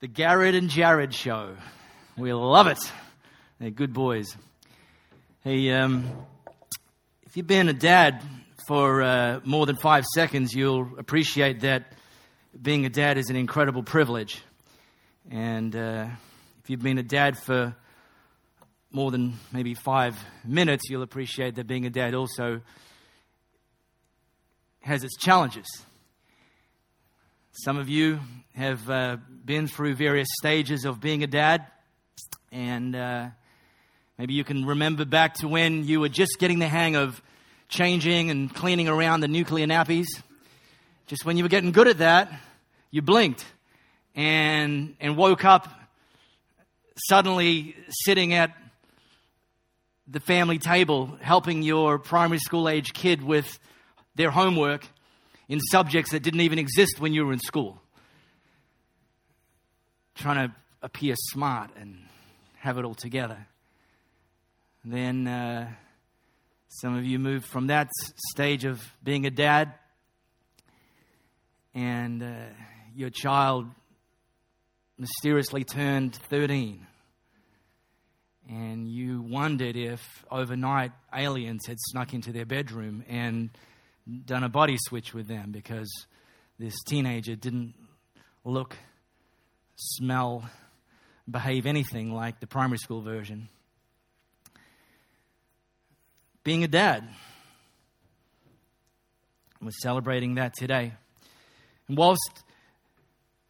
The Garrett and Jared Show. We love it. They're good boys. Hey, if you've been a dad for more than 5 seconds, you'll appreciate that being a dad is an incredible privilege. And if you've been a dad for more than maybe 5 minutes, you'll appreciate that being a dad also has its challenges. Some of you have been through various stages of being a dad, and maybe you can remember back to when you were just getting the hang of changing and cleaning around the nuclear nappies. Just when you were getting good at that, you blinked and woke up suddenly sitting at the family table, helping your primary school age kid with their homework in subjects that didn't even exist when you were in school. Trying to appear smart and have it all together. And then some of you moved from that stage of being a dad, and your child mysteriously turned 13. And you wondered if overnight aliens had snuck into their bedroom and done a body switch with them, because this teenager didn't look, smell, behave anything like the primary school version. Being a dad. We're celebrating that today. And whilst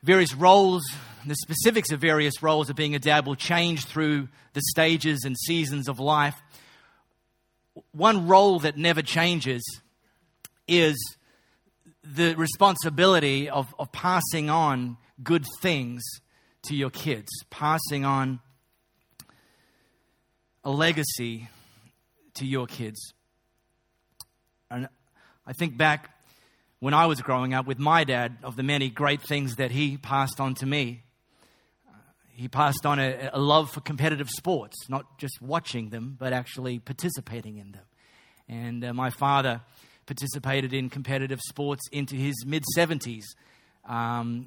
various roles, the specifics of various roles of being a dad will change through the stages and seasons of life, one role that never changes is the responsibility of passing on good things to your kids, passing on a legacy to your kids. And I think back when I was growing up with my dad, of the many great things that he passed on to me. He passed on a love for competitive sports, not just watching them, but actually participating in them. And my father participated in competitive sports into his mid-70s,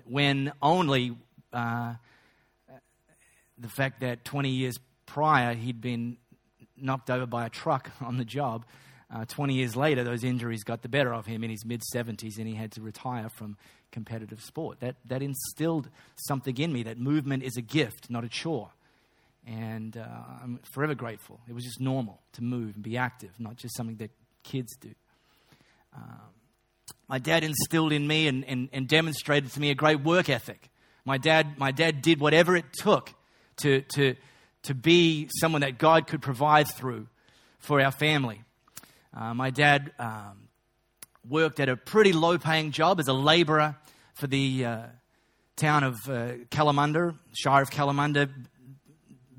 when only the fact that 20 years prior he'd been knocked over by a truck on the job. 20 years later, those injuries got the better of him in his mid-70s, and he had to retire from competitive sport. That instilled something in me, that movement is a gift, not a chore. And I'm forever grateful. It was just normal to move and be active, not just something that kids do. My dad instilled in me and demonstrated to me a great work ethic. My dad did whatever it took to be someone that God could provide through for our family. My dad worked at a pretty low-paying job as a labourer for the town of Kalamunda, Shire of Kalamunda,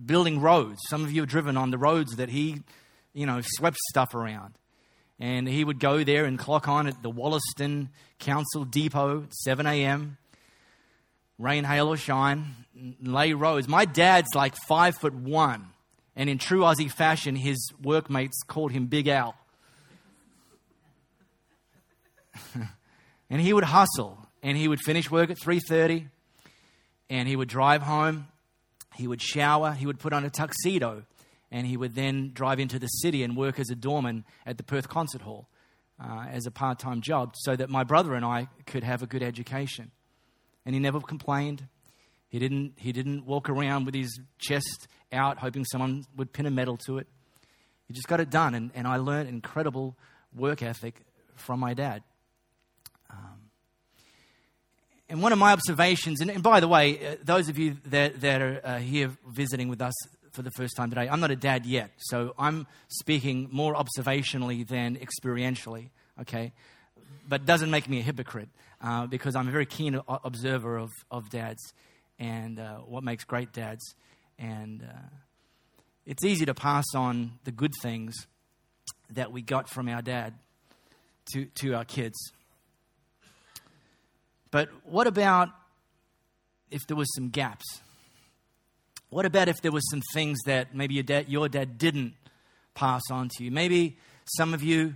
building roads. Some of you have driven on the roads that he, swept stuff around. And he would go there and clock on at the Wollaston Council Depot at 7 a.m., rain, hail, or shine, lay roads. My dad's like 5'1", and in true Aussie fashion, his workmates called him Big Al. And he would hustle, and he would finish work at 3:30, and he would drive home, he would shower, he would put on a tuxedo, and he would then drive into the city and work as a doorman at the Perth Concert Hall as a part-time job, so that my brother and I could have a good education. And he never complained. He didn't walk around with his chest out hoping someone would pin a medal to it. He just got it done, and I learned incredible work ethic from my dad. And one of my observations, and by the way, those of you that are here visiting with us for the first time today, I'm not a dad yet, so I'm speaking more observationally than experientially, okay? But doesn't make me a hypocrite, because I'm a very keen observer of dads and what makes great dads. And it's easy to pass on the good things that we got from our dad to our kids. But what about if there was some gaps? What about if there were some things that maybe your dad didn't pass on to you? Maybe some of you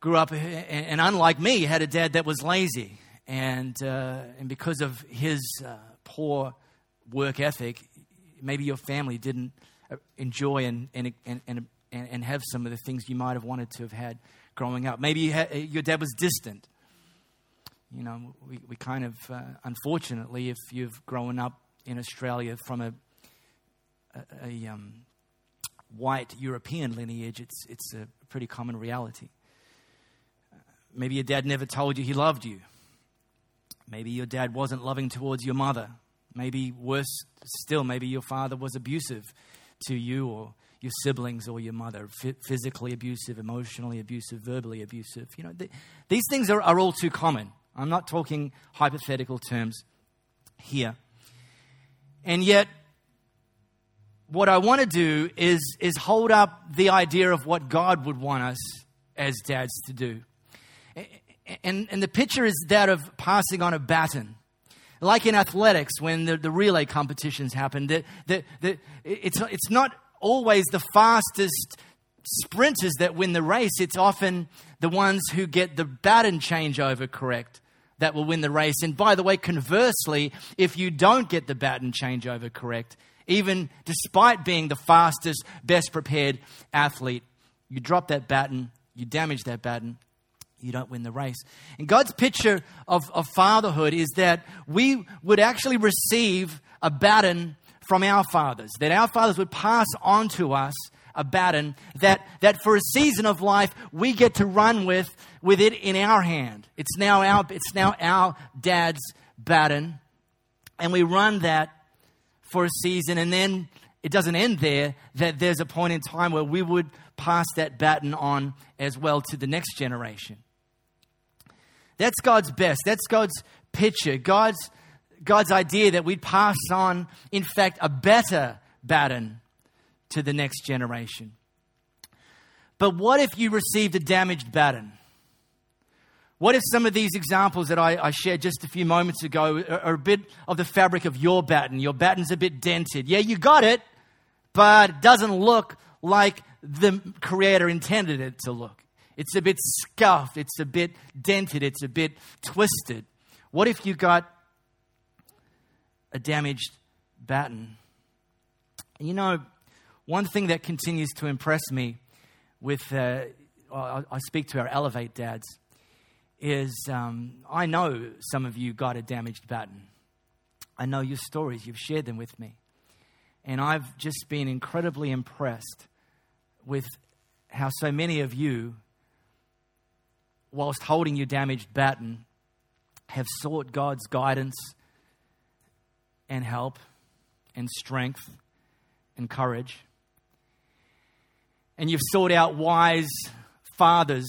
grew up, and unlike me, had a dad that was lazy. And because of his poor work ethic, maybe your family didn't enjoy and have some of the things you might have wanted to have had growing up. Maybe your dad was distant. You know, we kind of, unfortunately, if you've grown up in Australia from a white European lineage, it's a pretty common reality. Maybe your dad never told you he loved you. Maybe your dad wasn't loving towards your mother. Maybe worse still, maybe your father was abusive to you or your siblings or your mother, physically abusive, emotionally abusive, verbally abusive. You know, these things are all too common. I'm not talking hypothetical terms here. And yet, what I want to do is hold up the idea of what God would want us as dads to do. And the picture is that of passing on a baton. Like in athletics, when the relay competitions happen, it's not always the fastest sprinters that win the race. It's often the ones who get the baton changeover correct that will win the race. And by the way, conversely, if you don't get the baton changeover correct, even despite being the fastest, best prepared athlete, you drop that baton, you damage that baton, you don't win the race. And God's picture of fatherhood is that we would actually receive a baton from our fathers, that our fathers would pass on to us a baton that for a season of life we get to run with it in our hand. It's now our dad's baton, and we run that for a season, and then it doesn't end there, that there's a point in time where we would pass that baton on as well to the next generation. That's God's best. That's God's picture. God's idea that we pass on, in fact, a better baton to the next generation. But what if you received a damaged baton? What if some of these examples that I shared just a few moments ago are a bit of the fabric of your baton? Your baton's a bit dented. Yeah, you got it, but it doesn't look like the Creator intended it to look. It's a bit scuffed. It's a bit dented. It's a bit twisted. What if you got a damaged baton? You know, one thing that continues to impress me with, I speak to our Elevate dads, is I know some of you got a damaged baton. I know your stories. You've shared them with me. And I've just been incredibly impressed with how so many of you, whilst holding your damaged baton, have sought God's guidance and help and strength and courage. And you've sought out wise fathers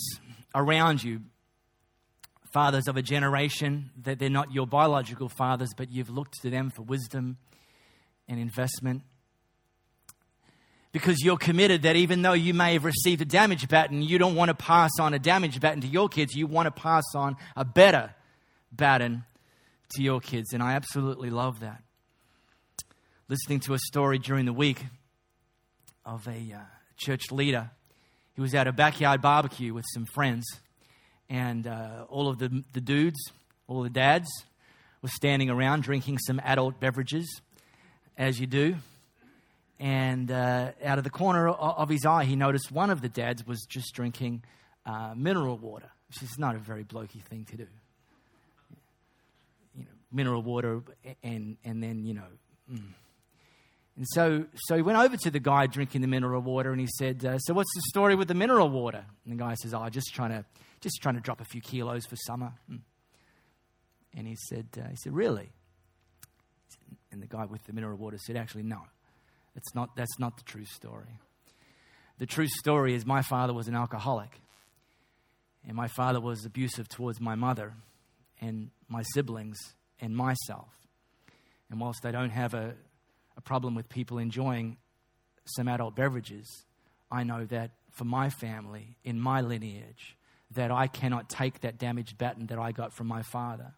around you, fathers of a generation that they're not your biological fathers, but you've looked to them for wisdom and investment. Because you're committed that even though you may have received a damaged baton, you don't want to pass on a damaged baton to your kids. You want to pass on a better baton to your kids. And I absolutely love that. Listening to a story during the week of a church leader. He was at a backyard barbecue with some friends, and all of the dudes, all the dads, were standing around drinking some adult beverages, as you do. And out of the corner of his eye, he noticed one of the dads was just drinking mineral water, which is not a very blokey thing to do. You know, mineral water, and then, you know... And so he went over to the guy drinking the mineral water, and he said, "So what's the story with the mineral water?" And the guy says, "Oh, just trying to drop a few kilos for summer." And he said, "Really?" And the guy with the mineral water said, "Actually, no, that's not the true story. The true story is my father was an alcoholic, and my father was abusive towards my mother, and my siblings, and myself. And whilst I don't have a problem with people enjoying some adult beverages, I know that for my family, in my lineage, that I cannot take that damaged baton that I got from my father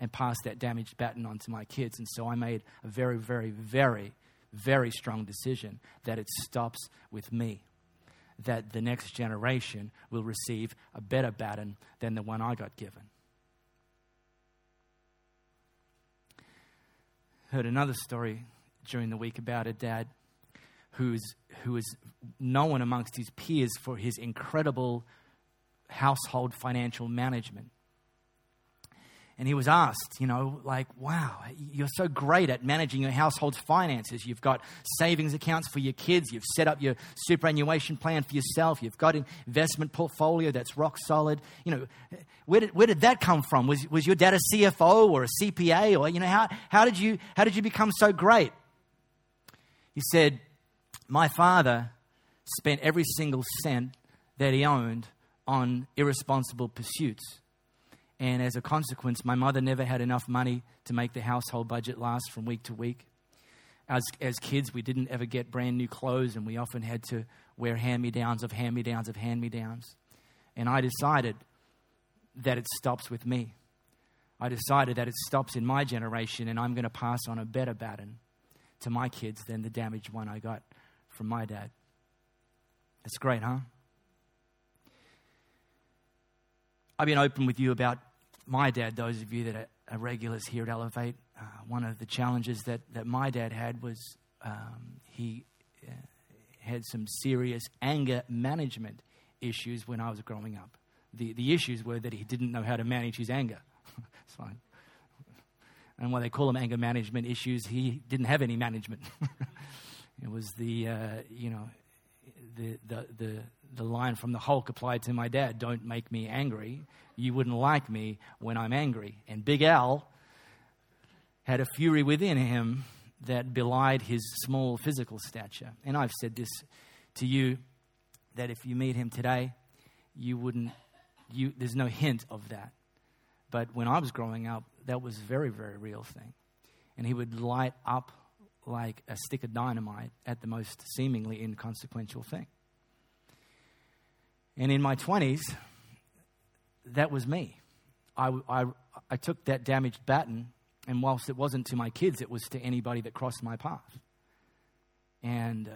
and pass that damaged baton on to my kids. And so I made a very, very, very, very strong decision that it stops with me, that the next generation will receive a better baton than the one I got given." heard another story during the week about a dad who is known amongst his peers for his incredible household financial management. And he was asked, wow, you're so great at managing your household's finances. You've got savings accounts for your kids. You've set up your superannuation plan for yourself. You've got an investment portfolio that's rock solid. Where did that come from? Was your dad a CFO or a CPA? Or, how did you become so great? He said, my father spent every single cent that he owned on irresponsible pursuits. And as a consequence, my mother never had enough money to make the household budget last from week to week. As kids, we didn't ever get brand new clothes, and we often had to wear hand-me-downs. And I decided that it stops with me. I decided that it stops in my generation, and I'm going to pass on a better baton to my kids than the damaged one I got from my dad. That's great, huh? I've been open with you about my dad. Those of you that are regulars here at Elevate, one of the challenges that my dad had was he had some serious anger management issues when I was growing up. The issues were that he didn't know how to manage his anger. It's fine. And while they call them anger management issues, he didn't have any management. It was the line from the Hulk applied to my dad: don't make me angry. You wouldn't like me when I'm angry. And Big Al had a fury within him that belied his small physical stature. And I've said this to you, that if you meet him today, there's no hint of that. But when I was growing up, that was a very, very real thing. And he would light up like a stick of dynamite at the most seemingly inconsequential thing. And in my 20s, that was me. I took that damaged baton, and whilst it wasn't to my kids, it was to anybody that crossed my path. And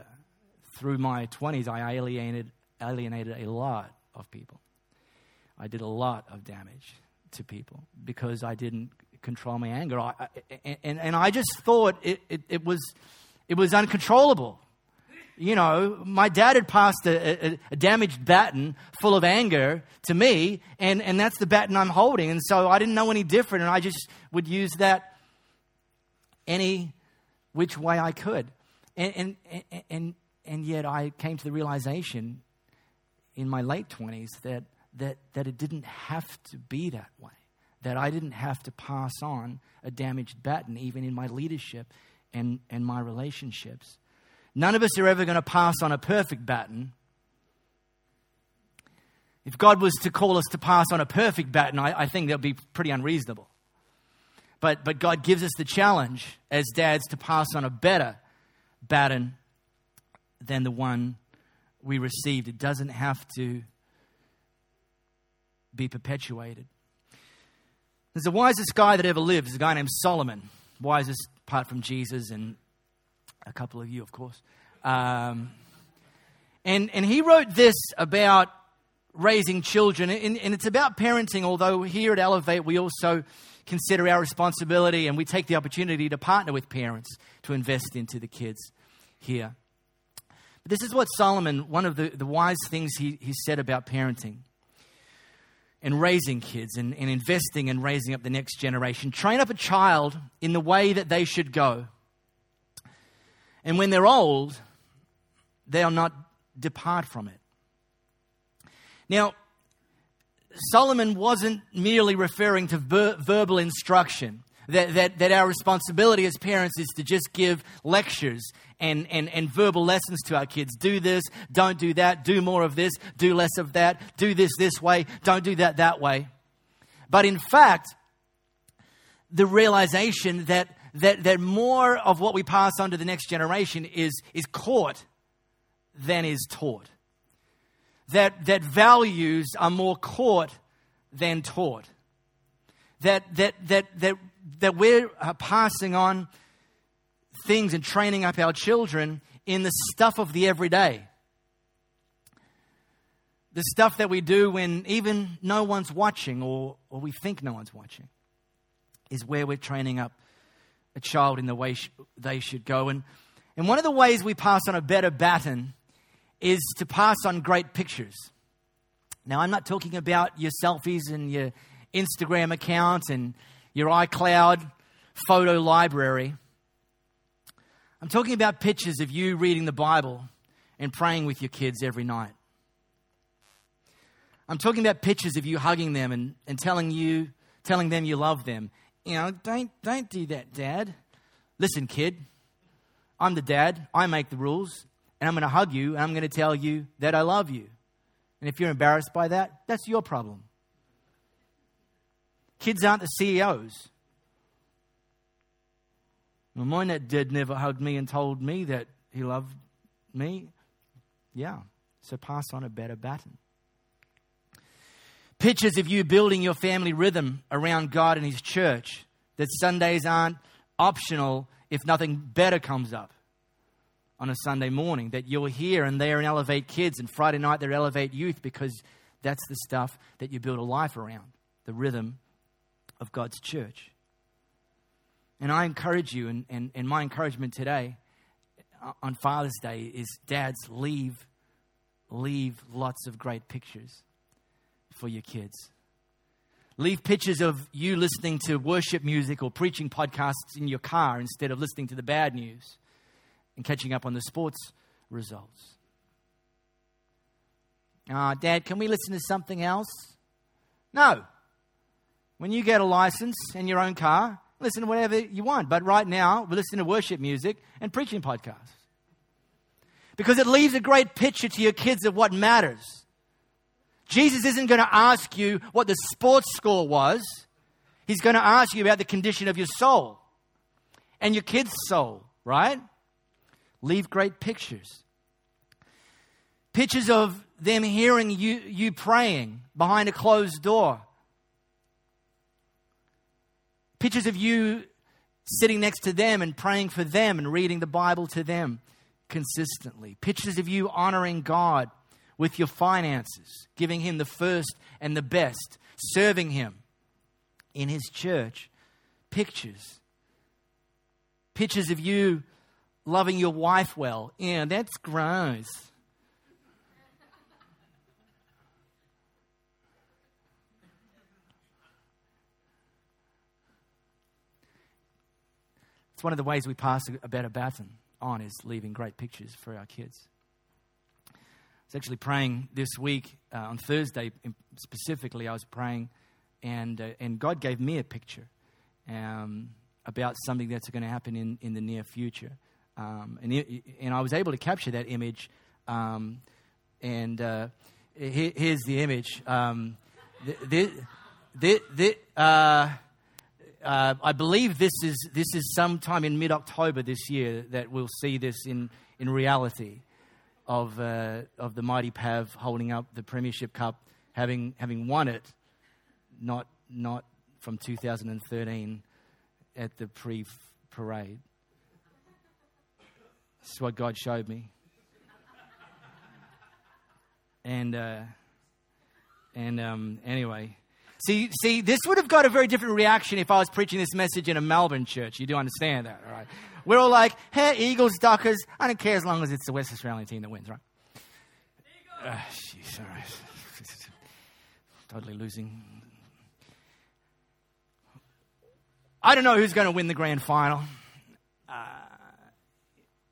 through my 20s, I alienated a lot of people. I did a lot of damage to people because I didn't control my anger. I just thought it was uncontrollable. My dad had passed a damaged baton full of anger to me, and that's the baton I'm holding. And so I didn't know any different, and I just would use that any which way I could. And yet I came to the realization in my late 20s that it didn't have to be that way, that I didn't have to pass on a damaged baton even in my leadership and my relationships. None of us are ever going to pass on a perfect baton. If God was to call us to pass on a perfect baton, I think that would be pretty unreasonable. But God gives us the challenge as dads to pass on a better baton than the one we received. It doesn't have to be perpetuated. There's the wisest guy that ever lived. There's a guy named Solomon. Wisest apart from Jesus and a couple of you, of course. And he wrote this about raising children, and it's about parenting, although here at Elevate we also consider our responsibility and we take the opportunity to partner with parents to invest into the kids here. But this is what Solomon, one of the wise things he said about parenting and raising kids and investing and raising up the next generation. Train up a child in the way that they should go. And when they're old, they'll not depart from it. Now, Solomon wasn't merely referring to verbal instruction, that our responsibility as parents is to just give lectures and verbal lessons to our kids. Do this, don't do that, do more of this, do less of that, do this way, don't do that way. But in fact, the realization that more of what we pass on to the next generation is caught than is taught. That values are more caught than taught. That we're passing on things and training up our children in the stuff of the everyday. The stuff that we do when even no one's watching, or we think no one's watching, is where we're training up a child in the way they should go. And one of the ways we pass on a better baton is to pass on great pictures. Now, I'm not talking about your selfies and your Instagram account and your iCloud photo library. I'm talking about pictures of you reading the Bible and praying with your kids every night. I'm talking about pictures of you hugging them and telling them you love them. You know, don't do that, Dad. Listen, kid, I'm the dad. I make the rules, and I'm going to hug you, and I'm going to tell you that I love you. And if you're embarrassed by that, that's your problem. Kids aren't the CEOs. Well, mine, that dad never hugged me and told me that he loved me. Yeah, so pass on a better baton. Pictures of you building your family rhythm around God and His church, that Sundays aren't optional if nothing better comes up on a Sunday morning, that you're here and they're in Elevate Kids and Friday night they're Elevate Youth, because that's the stuff that you build a life around, the rhythm of God's church. And I encourage you, and my encouragement today on Father's Day is, dads, leave lots of great pictures for your kids. Leave pictures of you listening to worship music or preaching podcasts in your car instead of listening to the bad news and catching up on the sports results. Dad, can we listen to something else? No. When you get a license in your own car, listen to whatever you want. But right now, we're listening to worship music and preaching podcasts. Because it leaves a great picture to your kids of what matters. Jesus isn't going to ask you what the sports score was. He's going to ask you about the condition of your soul and your kid's soul, right? Leave great pictures. Pictures of them hearing you praying behind a closed door. Pictures of you sitting next to them and praying for them and reading the Bible to them consistently. Pictures of you honoring God with your finances, giving Him the first and the best, serving Him in His church. Pictures of you loving your wife well. Yeah, that's gross. It's one of the ways we pass a better baton on, is leaving great pictures for our kids. I was actually praying this week, on Thursday specifically. I was praying, and God gave me a picture about something that's going to happen in the near future. And I was able to capture that image. Here's the image. I believe this is sometime in mid-October this year that we'll see this in reality. Of the mighty Pav holding up the Premiership Cup, having won it, not from 2013 at the parade. This is what God showed me. And anyway, see, this would have got a very different reaction if I was preaching this message in a Melbourne church. You do understand that, all right? We're all like, hey, Eagles, Dockers, I don't care as long as it's the West Australian team that wins, right? Eagles! Jeez, all right. Totally losing. I don't know who's going to win the grand final.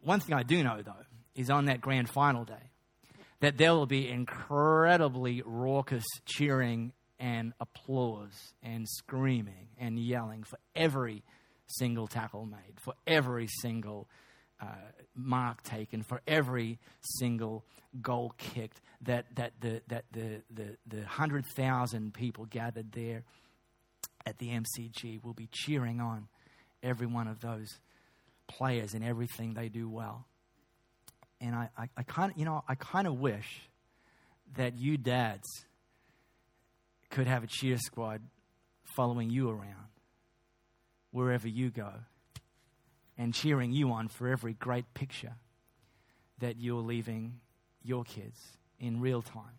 One thing I do know, though, is on that grand final day that there will be incredibly raucous cheering and applause and screaming and yelling for every single tackle made, for every single mark taken, for every single goal kicked, that the 100,000 people gathered there at the MCG will be cheering on every one of those players and everything they do well. And I kind of wish that you dads could have a cheer squad following you around wherever you go, and cheering you on for every great picture that you're leaving your kids in real time.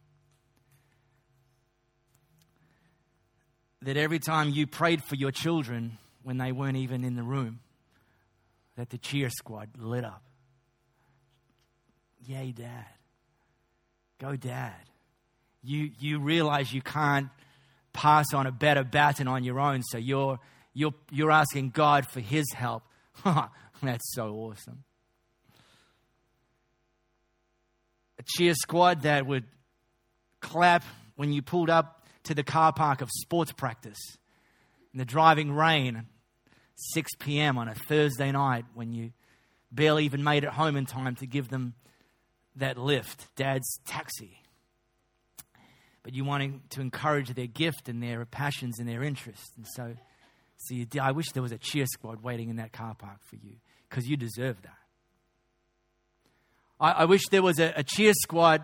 That every time you prayed for your children when they weren't even in the room, that the cheer squad lit up. Yay, Dad. Go, Dad. You realize you can't pass on a better baton on your own, so you're asking God for his help. That's so awesome. A cheer squad that would clap when you pulled up to the car park of sports practice in the driving rain, 6 p.m. on a Thursday night when you barely even made it home in time to give them that lift, Dad's taxi. But you wanted to encourage their gift and their passions and their interests. And so you did. I wish there was a cheer squad waiting in that car park for you, because you deserve that. I wish there was a cheer squad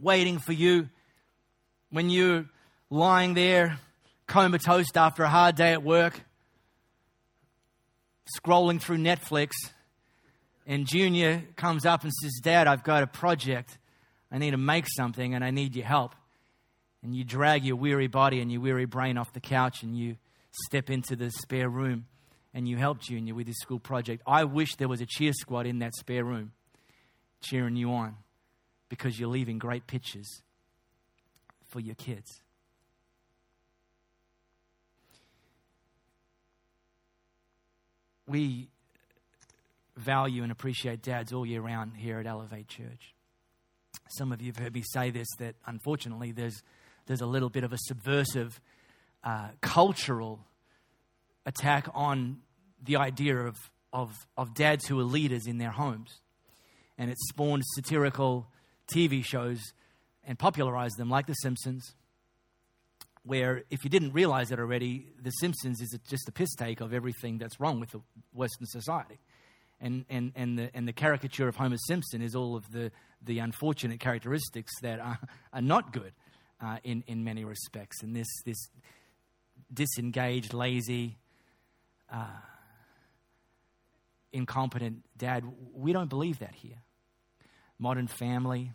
waiting for you when you're lying there comatose after a hard day at work, scrolling through Netflix, and Junior comes up and says, Dad, I've got a project. I need to make something and I need your help. And you drag your weary body and your weary brain off the couch and you step into the spare room and you help Junior with his school project. I wish there was a cheer squad in that spare room cheering you on, because you're leaving great pictures for your kids. We value and appreciate dads all year round here at Elevate Church. Some of you have heard me say this, that unfortunately there's a little bit of a subversive cultural attack on the idea of dads who are leaders in their homes. And it spawned satirical TV shows and popularized them, like The Simpsons, where, if you didn't realize it already, The Simpsons is just a piss take of everything that's wrong with the Western society. And the caricature of Homer Simpson is all of the unfortunate characteristics that are not good in many respects. And this disengaged, lazy, incompetent dad, we don't believe that here. Modern Family,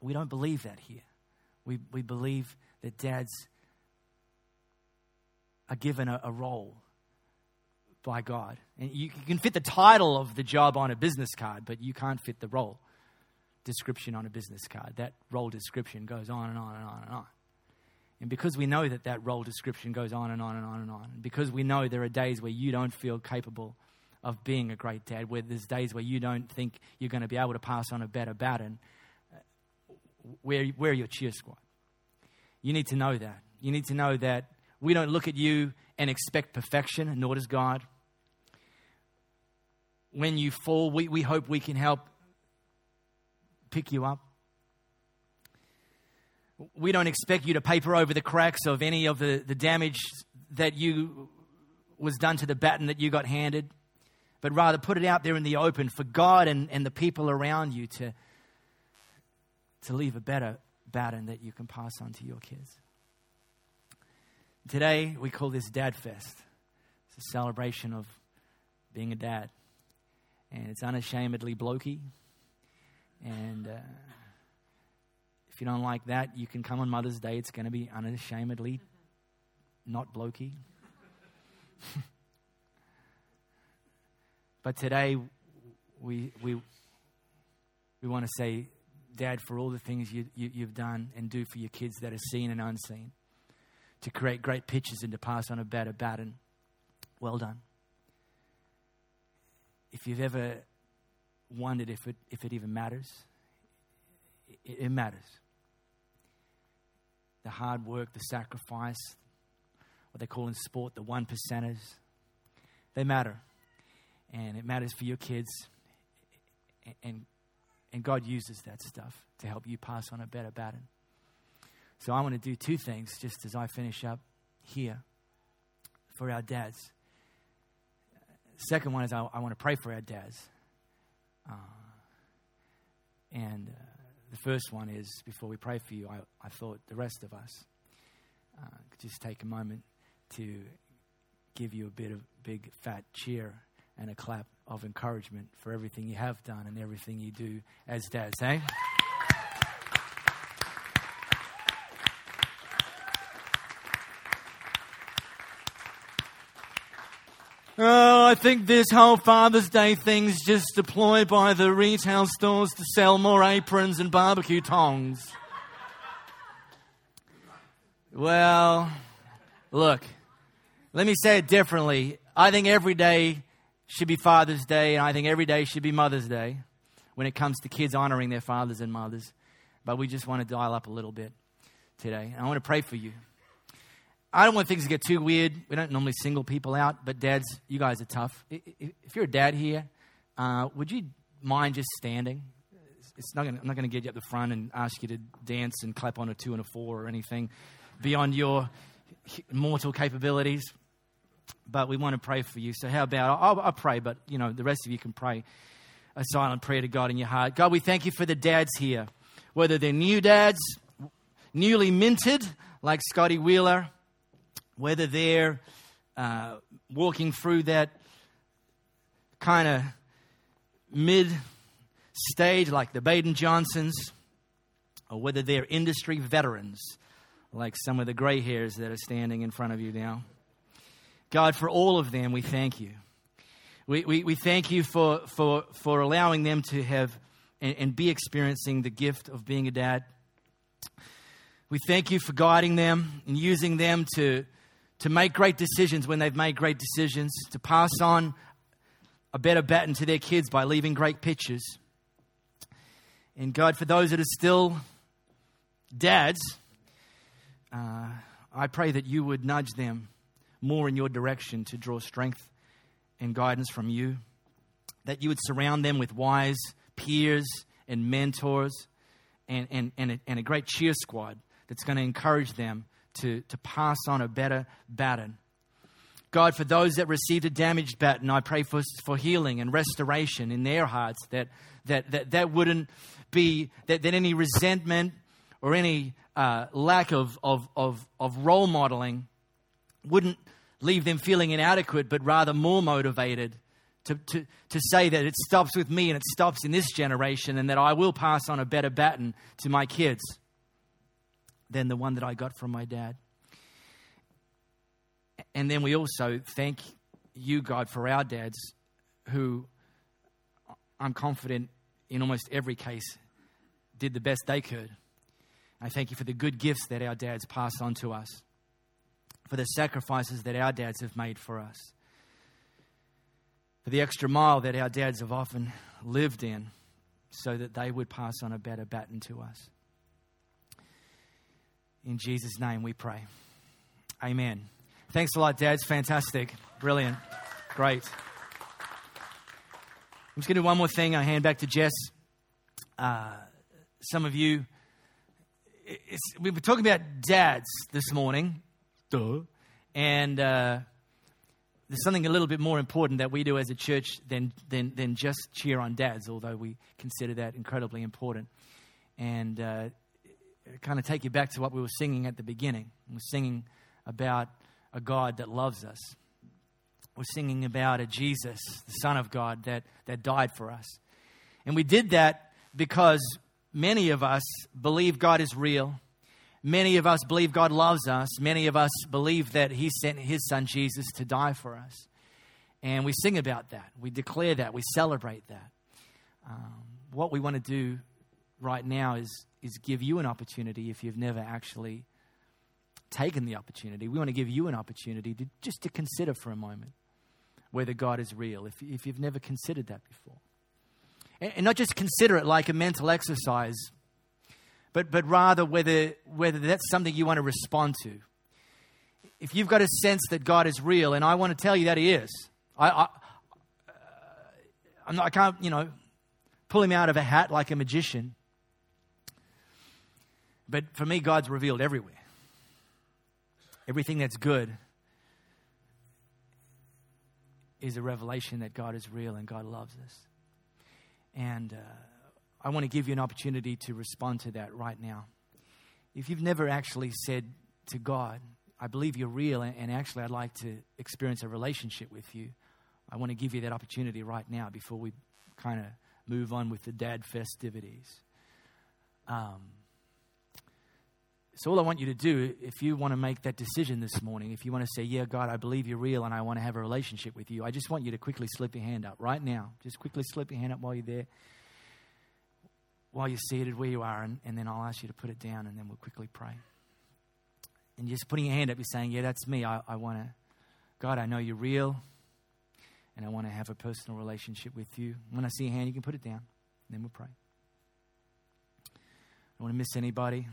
we don't believe that here. We believe that dads are given a role by God. And you can fit the title of the job on a business card, but you can't fit the role description on a business card. That role description goes on and on and on and on. And because we know that role description goes on and on and on and on, and because we know there are days where you don't feel capable of being a great dad, where there's days where you don't think you're going to be able to pass on a better baton, where are your cheer squad? You need to know that. You need to know that we don't look at you and expect perfection, nor does God. When you fall, we hope we can help pick you up. We don't expect you to paper over the cracks of any of the damage that you was done to the baton that you got handed, but rather put it out there in the open for God and the people around you to leave a better baton that you can pass on to your kids. Today, we call this Dad Fest. It's a celebration of being a dad. And it's unashamedly blokey. And if you don't like that, you can come on Mother's Day. It's going to be unashamedly not blokey. But today, we want to say, Dad, for all the things you've done and do for your kids that are seen and unseen, to create great pictures and to pass on a better baton. Well done. If you've ever wondered if it even matters, it matters. The hard work, the sacrifice, what they call in sport, the 1%ers, they matter. And it matters for your kids. And God uses that stuff to help you pass on a better baton. So I want to do two things just as I finish up here for our dads. Second one is I want to pray for our dads. And the first one is, before we pray for you, I thought the rest of us could just take a moment to give you a bit of big fat cheer and a clap of encouragement for everything you have done and everything you do as dads, eh? I think this whole Father's Day thing's just deployed by the retail stores to sell more aprons and barbecue tongs. Well, look, let me say it differently. I think every day should be Father's Day, and I think every day should be Mother's Day when it comes to kids honoring their fathers and mothers. But we just want to dial up a little bit today. I want to pray for you. I don't want things to get too weird. We don't normally single people out, but dads, you guys are tough. If you're a dad here, would you mind just standing? I'm not going to get you up the front and ask you to dance and clap on a 2 and a 4 or anything beyond your mortal capabilities. But we want to pray for you. So how about, I'll pray, but you know, the rest of you can pray a silent prayer to God in your heart. God, we thank you for the dads here, whether they're new dads, newly minted like Scotty Wheeler, whether they're walking through that kind of mid-stage like the Baden Johnsons, or whether they're industry veterans like some of the gray hairs that are standing in front of you now. God, for all of them, we thank you. We thank you for allowing them to have and be experiencing the gift of being a dad. We thank you for guiding them and using them to make great decisions when they've made great decisions, to pass on a better baton to their kids by leaving great pictures. And God, for those that are still dads, I pray that you would nudge them more in your direction to draw strength and guidance from you, that you would surround them with wise peers and mentors and a great cheer squad that's going to encourage them to pass on a better baton. God, for those that received a damaged baton, I pray for healing and restoration in their hearts, that wouldn't be, that any resentment or any lack of role modeling wouldn't leave them feeling inadequate, but rather more motivated to say that it stops with me and it stops in this generation, and that I will pass on a better baton to my kids than the one that I got from my dad. And then we also thank you, God, for our dads, who I'm confident in almost every case did the best they could. I thank you for the good gifts that our dads pass on to us, for the sacrifices that our dads have made for us, for the extra mile that our dads have often lived in so that they would pass on a better baton to us. In Jesus' name we pray. Amen. Thanks a lot, dads. Fantastic. Brilliant. Great. I'm just going to do one more thing. I'll hand back to Jess. Some of you, we were talking about dads this morning. Duh. And there's something a little bit more important that we do as a church than just cheer on dads, although we consider that incredibly important. And kind of take you back to what we were singing at the beginning. We're singing about a God that loves us. We're singing about a Jesus, the Son of God, that died for us. And we did that because many of us believe God is real. Many of us believe God loves us. Many of us believe that he sent his son Jesus to die for us. And we sing about that. We declare that. We celebrate that. What we want to do right now is give you an opportunity, if you've never actually taken the opportunity. We want to give you an opportunity to consider for a moment whether God is real, if you've never considered that before. And not just consider it like a mental exercise, but rather whether that's something you want to respond to. If you've got a sense that God is real, and I want to tell you that he is. I can't, pull him out of a hat like a magician. But for me, God's revealed everywhere. Everything that's good is a revelation that God is real and God loves us. And I want to give you an opportunity to respond to that right now. If you've never actually said to God, I believe you're real, and actually I'd like to experience a relationship with you, I want to give you that opportunity right now before we kind of move on with the dad festivities. So all I want you to do, if you want to make that decision this morning, if you want to say, yeah, God, I believe you're real and I want to have a relationship with you, I just want you to quickly slip your hand up right now. Just quickly slip your hand up while you're there, while you're seated where you are, and then I'll ask you to put it down and then we'll quickly pray. And just putting your hand up, you're saying, yeah, that's me. I want to, God, I know you're real and I want to have a personal relationship with you. When I see your hand, you can put it down and then we'll pray. I don't want to miss anybody.